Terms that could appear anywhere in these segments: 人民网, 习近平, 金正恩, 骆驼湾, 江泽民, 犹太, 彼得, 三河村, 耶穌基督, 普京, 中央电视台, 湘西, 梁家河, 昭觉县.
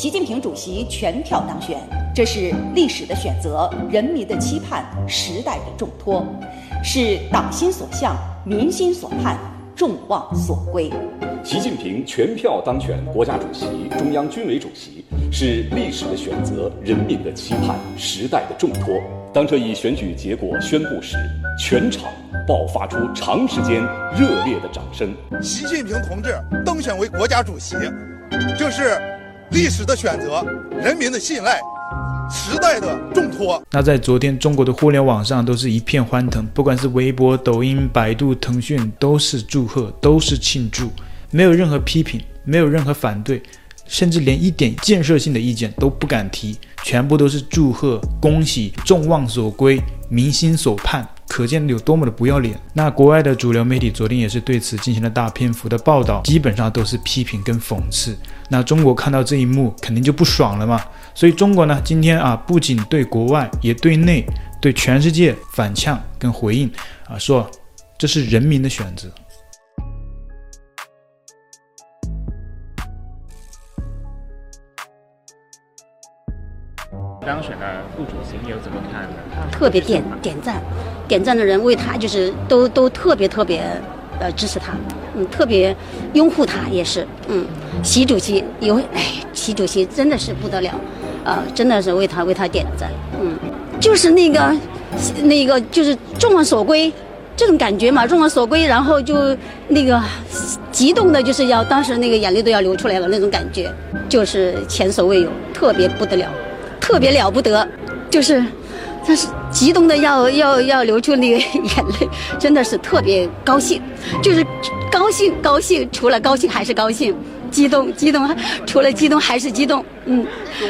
习近平主席全票当选，这是历史的选择，人民的期盼，时代的重托，是党心所向，民心所盼，众望所归。习近平全票当选国家主席、中央军委主席，是历史的选择，人民的期盼，时代的重托。当这一选举结果宣布时，全场爆发出长时间热烈的掌声。习近平同志当选为国家主席，这是历史的选择，人民的信赖，时代的重托。那在昨天，中国的互联网上都是一片欢腾，不管是微博、抖音、百度、腾讯，都是祝贺，都是庆祝，没有任何批评，没有任何反对，甚至连一点建设性的意见都不敢提，全部都是祝贺、恭喜、众望所归、民心所盼，可见有多么的不要脸。那国外的主流媒体昨天也是对此进行了大篇幅的报道，基本上都是批评跟讽刺。那中国看到这一幕肯定就不爽了嘛，所以中国呢，今天不仅对国外，也对内，对全世界反呛跟回应说这是人民的选择。当选的副主席你又怎么看呢？特别点赞的人为他就是都特别支持他，特别拥护他也是。习主席习主席真的是不得了，真的是为他点赞。就是那个就是众望所归这种感觉嘛，众望所归，然后就那个激动的就是要当时那个眼泪都要流出来了那种感觉，就是前所未有，特别不得了。特别了不得，就是他是激动的要流出那个眼泪，真的是特别高兴，就是高兴，除了高兴还是高兴，激动，除了激动还是激动，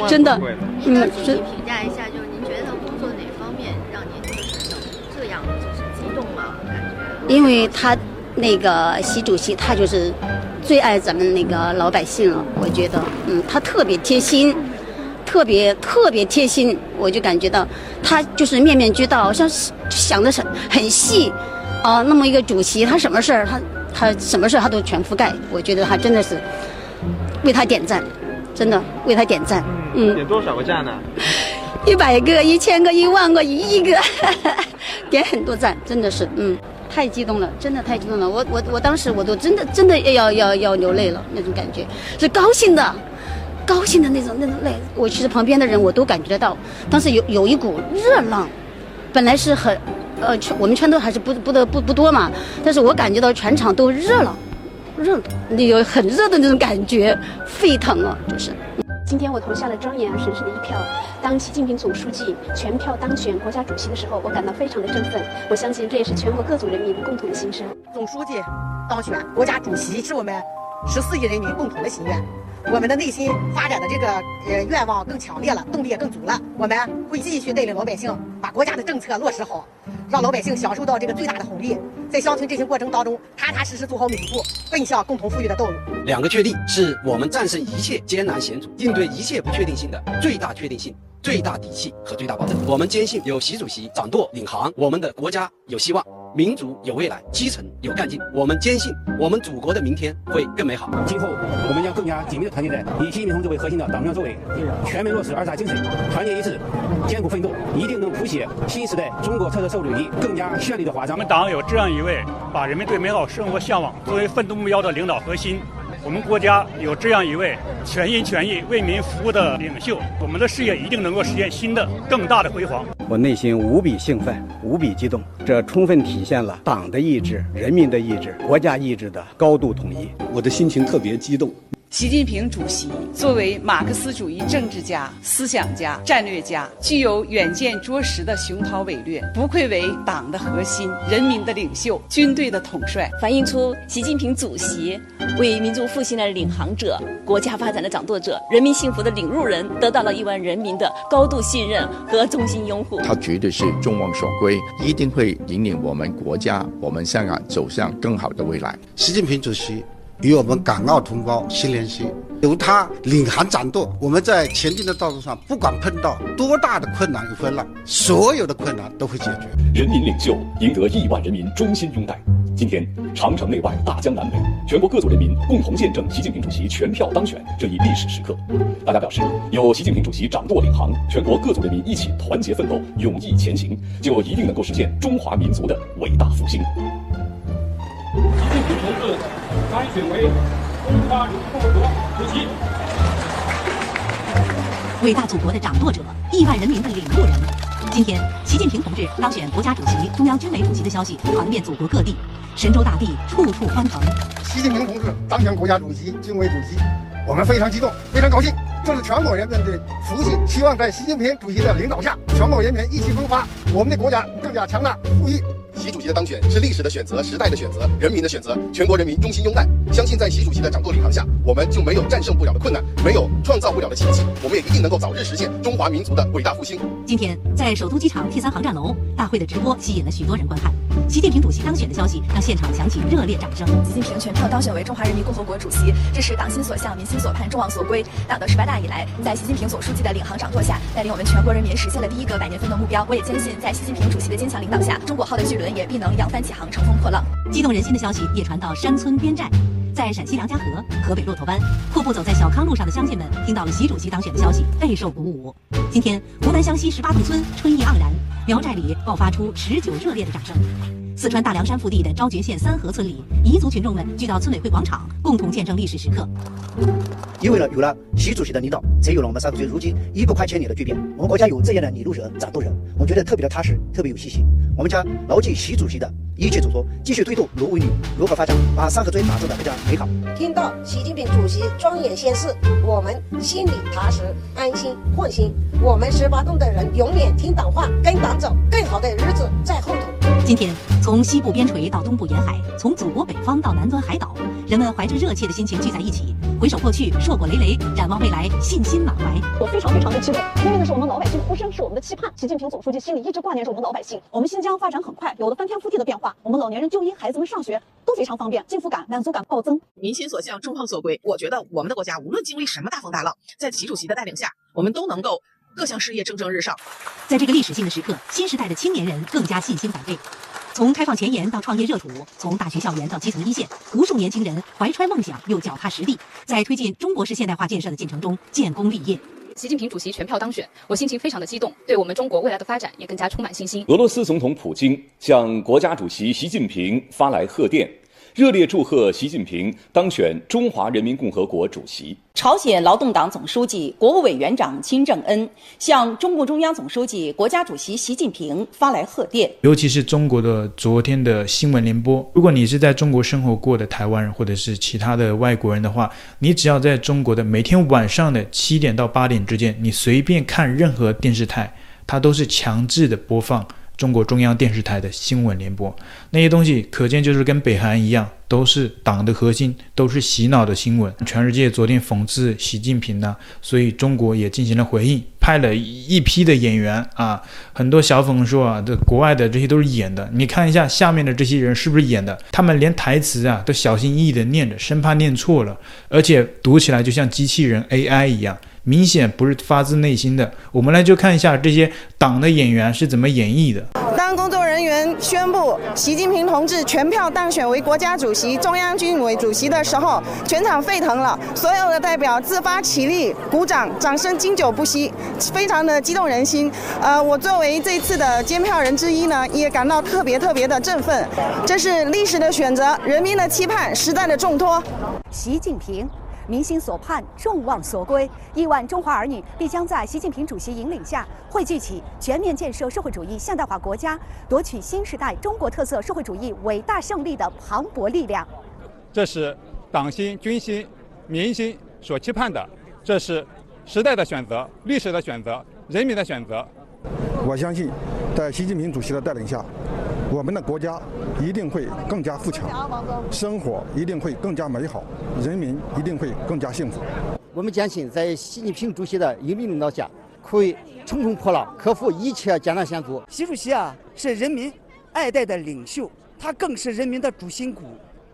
真的，请您评价一下，就是您觉得他工作哪方面让您就是能这样就是激动吗？我感觉，因为他那个习主席他就是最爱咱们那个老百姓了，我觉得，他特别贴心。特别贴心，我就感觉到他就是面面俱到，好像想的很细啊。那么一个主席，他什么事儿他都全覆盖，我觉得他真的是为他点赞，真的为他点赞。点多少个赞呢？100个、1000个、10000个、1亿个，点很多赞，真的是太激动了，真的太激动了。我当时我都真的要流泪了那种感觉，是高兴的那种泪，我其实旁边的人我都感觉得到，当时有一股热浪，本来是很，我们全都还是不多嘛，但是我感觉到全场都热了，有很热的那种感觉，沸腾了，就是。今天我投下了庄严而神圣的一票。当习近平总书记全票当选国家主席的时候，我感到非常的振奋。我相信这也是全国各族人民共同的心声。总书记当选国家主席是我们14亿人民共同的心愿。我们的内心发展的这个愿望更强烈了，动力也更足了。我们会继续带领老百姓把国家的政策落实好，让老百姓享受到这个最大的红利，在乡村振兴过程当中踏踏实实走好每一步，奔向共同富裕的道路。两个确定是我们战胜一切艰难险阻、应对一切不确定性的最大确定性、最大底气和最大保证。我们坚信有习主席掌舵领航，我们的国家有希望，民族有未来，基层有干劲。我们坚信我们祖国的明天会更美好。今后我们将更加紧密的团结在以习近平同志为核心的党中央周围，全面落实2大精神，团结一致，艰苦奋斗，一定能谱写新时代中国特色社会主义更加绚丽的华章。我们党有这样一位把人民对美好生活向往作为奋斗目标的领导核心，我们国家有这样一位全心全意为民服务的领袖，我们的事业一定能够实现新的更大的辉煌。我内心无比兴奋，无比激动，这充分体现了党的意志、人民的意志、国家意志的高度统一。我的心情特别激动。习近平主席作为马克思主义政治家、思想家、战略家，具有远见卓识的雄韬伟略，不愧为党的核心、人民的领袖、军队的统帅，反映出习近平主席为民族复兴的领航者、国家发展的掌舵者、人民幸福的领路人，得到了1万人民的高度信任和衷心拥护。他绝对是众望所归，一定会引领我们国家、我们香港走向更好的未来。习近平主席与我们港澳同胞心连心，由他领航掌舵，我们在前进的道路上，不管碰到多大的困难与风浪，所有的困难都会解决。人民领袖赢得1万人民衷心拥戴，今天，长城内外，大江南北，全国各族人民共同见证习近平主席全票当选这一历史时刻。大家表示，有习近平主席掌舵领航，全国各族人民一起团结奋斗，勇毅前行，就一定能够实现中华民族的伟大复兴。习近平同志当选为中华人民共和国主席，伟大祖国的掌舵者，亿万人民的领路人。 今天，习近平同志当选国家主席、中央军委主席的消息传遍祖国各地，神州大地处处欢腾。习近平同志当选国家主席、军委主席，我们非常激动，非常高兴。这是全国人民的福气，希望在习近平主席的领导下，全国人民一起奋发，我们的国家更加强大富裕。习主席的当选是历史的选择、时代的选择、人民的选择，全国人民衷心拥戴。相信在习主席的掌舵领航下，我们就没有战胜不了的困难，没有创造不了的奇迹，我们也一定能够早日实现中华民族的伟大复兴。今天，在首都机场T3航站楼，大会的直播吸引了许多人观看。习近平主席当选的消息让现场响起热烈掌声。习近平全票当选为中华人民共和国主席，这是党心所向、民心所盼、众望所归。党的18大以来，在习近平总书记的领航掌舵下，带领我们全国人民实现了第一个100年奋斗目标。我也坚信，在习近平主席的坚强领导下，中国号的巨轮也必能扬帆起航，乘风破浪。激动人心的消息也传到山村边寨，在陕西梁家河、河北骆驼湾，阔步走在小康路上的乡亲们听到了习主席当选的消息，备受鼓舞。今天，湖南湘西18洞村春意盎然，苗寨里爆发出持久热烈的掌声。四川大凉山腹地的昭觉县三河村里，彝族群众们聚到村委会广场，共同见证历史时刻。 有了习主席的领导，才有了我们3族如今一步跨千里的巨变。我们国家有这样的领路人、掌舵人，我觉得特别的踏实，特别有信心。我们将牢记习主席的一切嘱托，继续推动罗为女融合发展，把三河村打造的更加美好。听到习近平主席庄严宣誓，我们心里踏实、安心、放心。我们18洞的人永远听党话，跟党走，更好的日子在后头。 今天，从西部边陲到东部沿海，从祖国北方到南端海岛，人们怀着热切的心情聚在一起，回首过去，硕果累累；展望未来，信心满怀。我非常的激动，因为那是我们老百姓的呼声，是我们的期盼。习近平总书记心里一直挂念着我们老百姓。我们新疆发展很快，有了翻天覆地的变化，我们老年人就医、孩子们上学都非常方便，幸福感、满足感暴增。民心所向，众望所归。我觉得我们的国家无论经历什么大风大浪，在习主席的带领下，我们都能够。 各项事业蒸蒸日上，在这个历史性的时刻，新时代的青年人更加信心百倍。从开放前沿到创业热土，从大学校园到基层一线，无数年轻人怀揣梦想又脚踏实地，在推进中国式现代化建设的进程中建功立业。习近平主席全票当选，我心情非常的激动，对我们中国未来的发展也更加充满信心。俄罗斯总统普京向国家主席习近平发来贺电。 热烈祝贺习近平当选中华人民共和国主席。朝鲜劳动党总书记、国务委员长金正恩向中共中央总书记、国家主席习近平发来贺电。尤其是中国的昨天的新闻联播，如果你是在中国生活过的台湾人或者是其他的外国人的话，你只要在中国的每天晚上的7点到8点之间，你随便看任何电视台，它都是强制的播放。 中国中央电视台的新闻联播，那些东西可见就是跟北韩一样，都是党的核心，都是洗脑的新闻。全世界昨天讽刺习近平呢，所以中国也进行了回应，派了一批的演员啊，很多小粉说啊，这国外的这些都是演的，你看一下下面的这些人是不是演的？他们连台词啊都小心翼翼的念着，生怕念错了，而且读起来就像机器人 AI 一样。 明显不是发自内心的，我们来就看一下这些党的演员是怎么演绎的。当工作人员宣布习近平同志全票当选为国家主席、中央军委主席的时候，全场沸腾了，所有的代表自发起立、鼓掌，掌声经久不息，非常的激动人心。我作为这次的监票人之一呢，也感到特别的振奋。这是历史的选择，人民的期盼，时代的重托。习近平。 民心所盼，众望所归。亿万中华儿女必将在习近平主席引领下，汇聚起全面建设社会主义现代化国家、夺取新时代中国特色社会主义伟大胜利的磅礴力量。这是党心、军心、民心所期盼的，这是时代的选择、历史的选择、人民的选择。我相信，在习近平主席的带领下，我们的国家一定会更加富强，生活一定会更加美好，人民一定会更加幸福。我们坚信，在习近平主席的引领领导下，可以乘风破浪，克服一切艰难险阻。习主席啊，是人民爱戴的领袖，他更是人民的主心骨。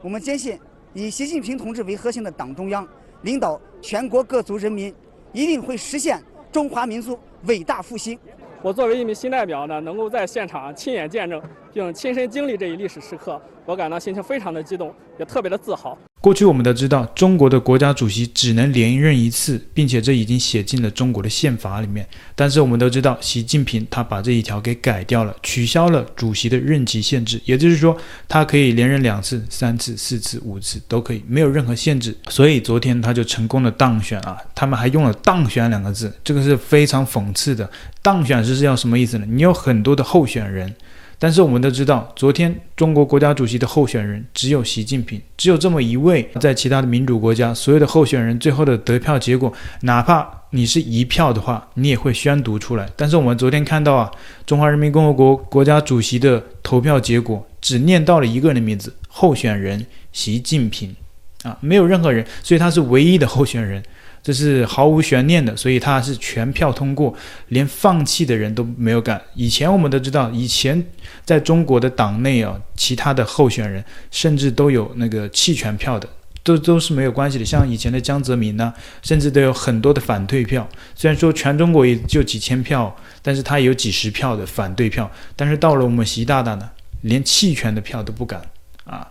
我们坚信，以习近平同志为核心的党中央领导全国各族人民，一定会实现中华民族伟大复兴。我作为一名新代表呢，能够在现场亲眼见证。这种亲身经历这一历史时刻，我感到心情非常的激动，也特别的自豪。过去我们都知道，中国的国家主席只能连任一次，并且这已经写进了中国的宪法里面。但是我们都知道，习近平他把这一条给改掉了，取消了主席的任期限制，也就是说，他可以连任2次、3次、4次、5次都可以，没有任何限制。所以昨天他就成功的当选啊！他们还用了“当选”2个字，这个是非常讽刺的。当选是要什么意思呢？你有很多的候选人。但是我们都知道，昨天中国国家主席的候选人只有习近平，只有这么一位。在其他的民主国家，所有的候选人最后的得票结果，哪怕你是1票的话，你也会宣读出来。但是我们昨天看到啊，中华人民共和国国家主席的投票结果只念到了一个人的名字，候选人习近平啊，没有任何人，所以他是唯一的候选人。这是毫无悬念的，所以他是全票通过，连放弃的人都没有敢。以前我们都知道，以前在中国的党内啊，其他的候选人甚至都有那个弃权票的，都是没有关系的。像以前的江泽民呢，甚至都有很多的反对票。虽然说全中国也就几千票，但是他也有几十票的反对票。但是到了我们习大大呢，连弃权的票都不敢啊，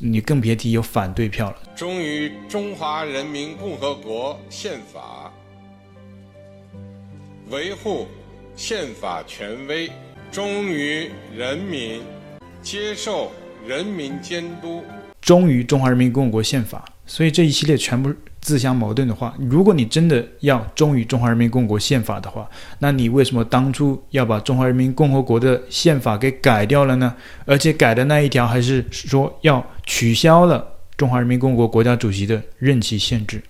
你更别提有反对票了。终于，中华人民共和国宪法维护宪法权威，终于人民接受人民监督，终于中华人民共和国宪法。所以这一系列全部自相矛盾的话，如果你真的要忠于中华人民共和国宪法的话，那你为什么当初要把中华人民共和国的宪法给改掉了呢？而且改的那一条还是说要取消了中华人民共和国国家主席的任期限制，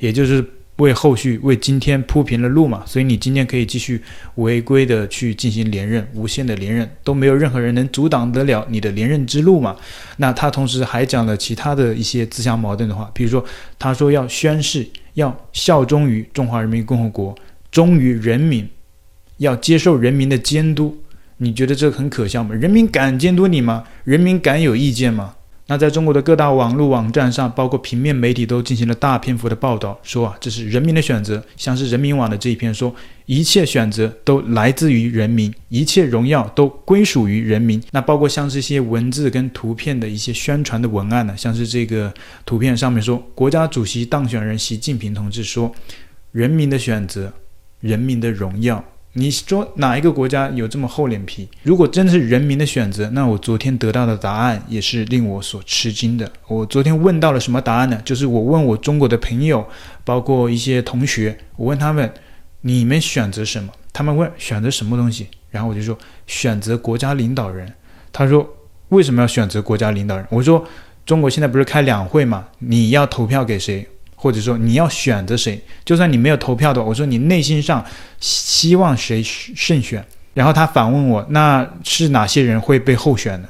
也就是为后续为今天铺平了路嘛。所以你今天可以继续违规的去进行连任，无限的连任，都没有任何人能阻挡得了你的连任之路嘛。那他同时还讲了其他的一些自相矛盾的话，比如说他说要宣誓，要效忠于中华人民共和国，忠于人民，要接受人民的监督。你觉得这很可笑吗？人民敢监督你吗？人民敢有意见吗？那在中国的各大网络网站上，包括平面媒体都进行了大篇幅的报道，说啊，这是人民的选择。像是人民网的这一篇说，一切选择都来自于人民，一切荣耀都归属于人民。那包括像是一些文字跟图片的一些宣传的文案呢，像是这个图片上面说，国家主席当选人习近平同志说，人民的选择，人民的荣耀。你说哪一个国家有这么厚脸皮？如果真的是人民的选择，那我昨天得到的答案也是令我所吃惊的。我昨天问到了什么答案呢？就是我问我中国的朋友，包括一些同学，我问他们你们选择什么？他们问选择什么东西？然后我就说选择国家领导人。他说为什么要选择国家领导人？我说中国现在不是开2会嘛？你要投票给谁？或者说你要选择谁，就算你没有投票的，我说你内心上希望谁胜选。然后他反问我，那是哪些人会被候选呢？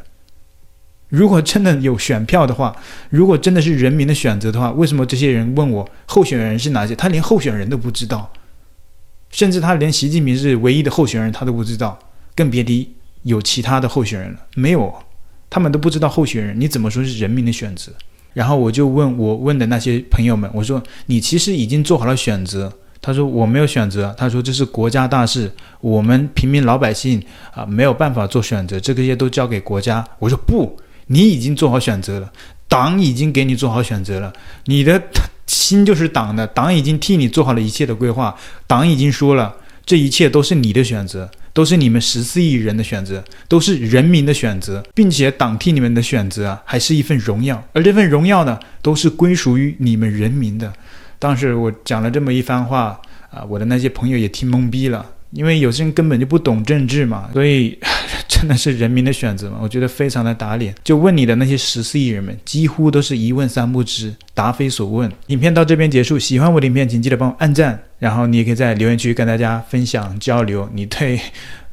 如果真的有选票的话，如果真的是人民的选择的话，为什么这些人问我候选人是哪些？他连候选人都不知道，甚至他连习近平是唯一的候选人他都不知道，更别提有其他的候选人了。没有，他们都不知道候选人，你怎么说是人民的选择？然后我就问我问的那些朋友们，我说你其实已经做好了选择。他说我没有选择，他说这是国家大事，我们平民老百姓啊没有办法做选择，这些都交给国家。我说不，你已经做好选择了，党已经给你做好选择了，你的心就是党的，党已经替你做好了一切的规划，党已经说了这一切都是你的选择，都是你们14亿人的选择，都是人民的选择，并且党替你们的选择啊，还是一份荣耀，而这份荣耀呢，都是归属于你们人民的。当时我讲了这么一番话啊，我的那些朋友也听懵逼了，因为有些人根本就不懂政治嘛，所以真的是人民的选择嘛，我觉得非常的打脸。就问你的那些14亿人们，几乎都是一问三不知，答非所问。影片到这边结束，喜欢我的影片请记得帮我按赞，然后你也可以在留言区跟大家分享交流你对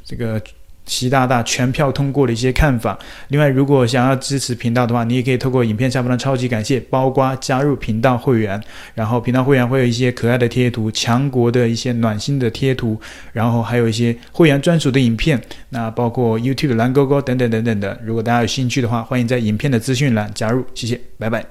这个习大大全票通过的一些看法。另外，如果想要支持频道的话，你也可以透过影片下方的超级感谢，包括加入频道会员，然后频道会员会有一些可爱的贴图，强国的一些暖心的贴图，然后还有一些会员专属的影片，那包括 YouTube 蓝勾勾等等等等的。如果大家有兴趣的话，欢迎在影片的资讯栏加入，谢谢，拜拜。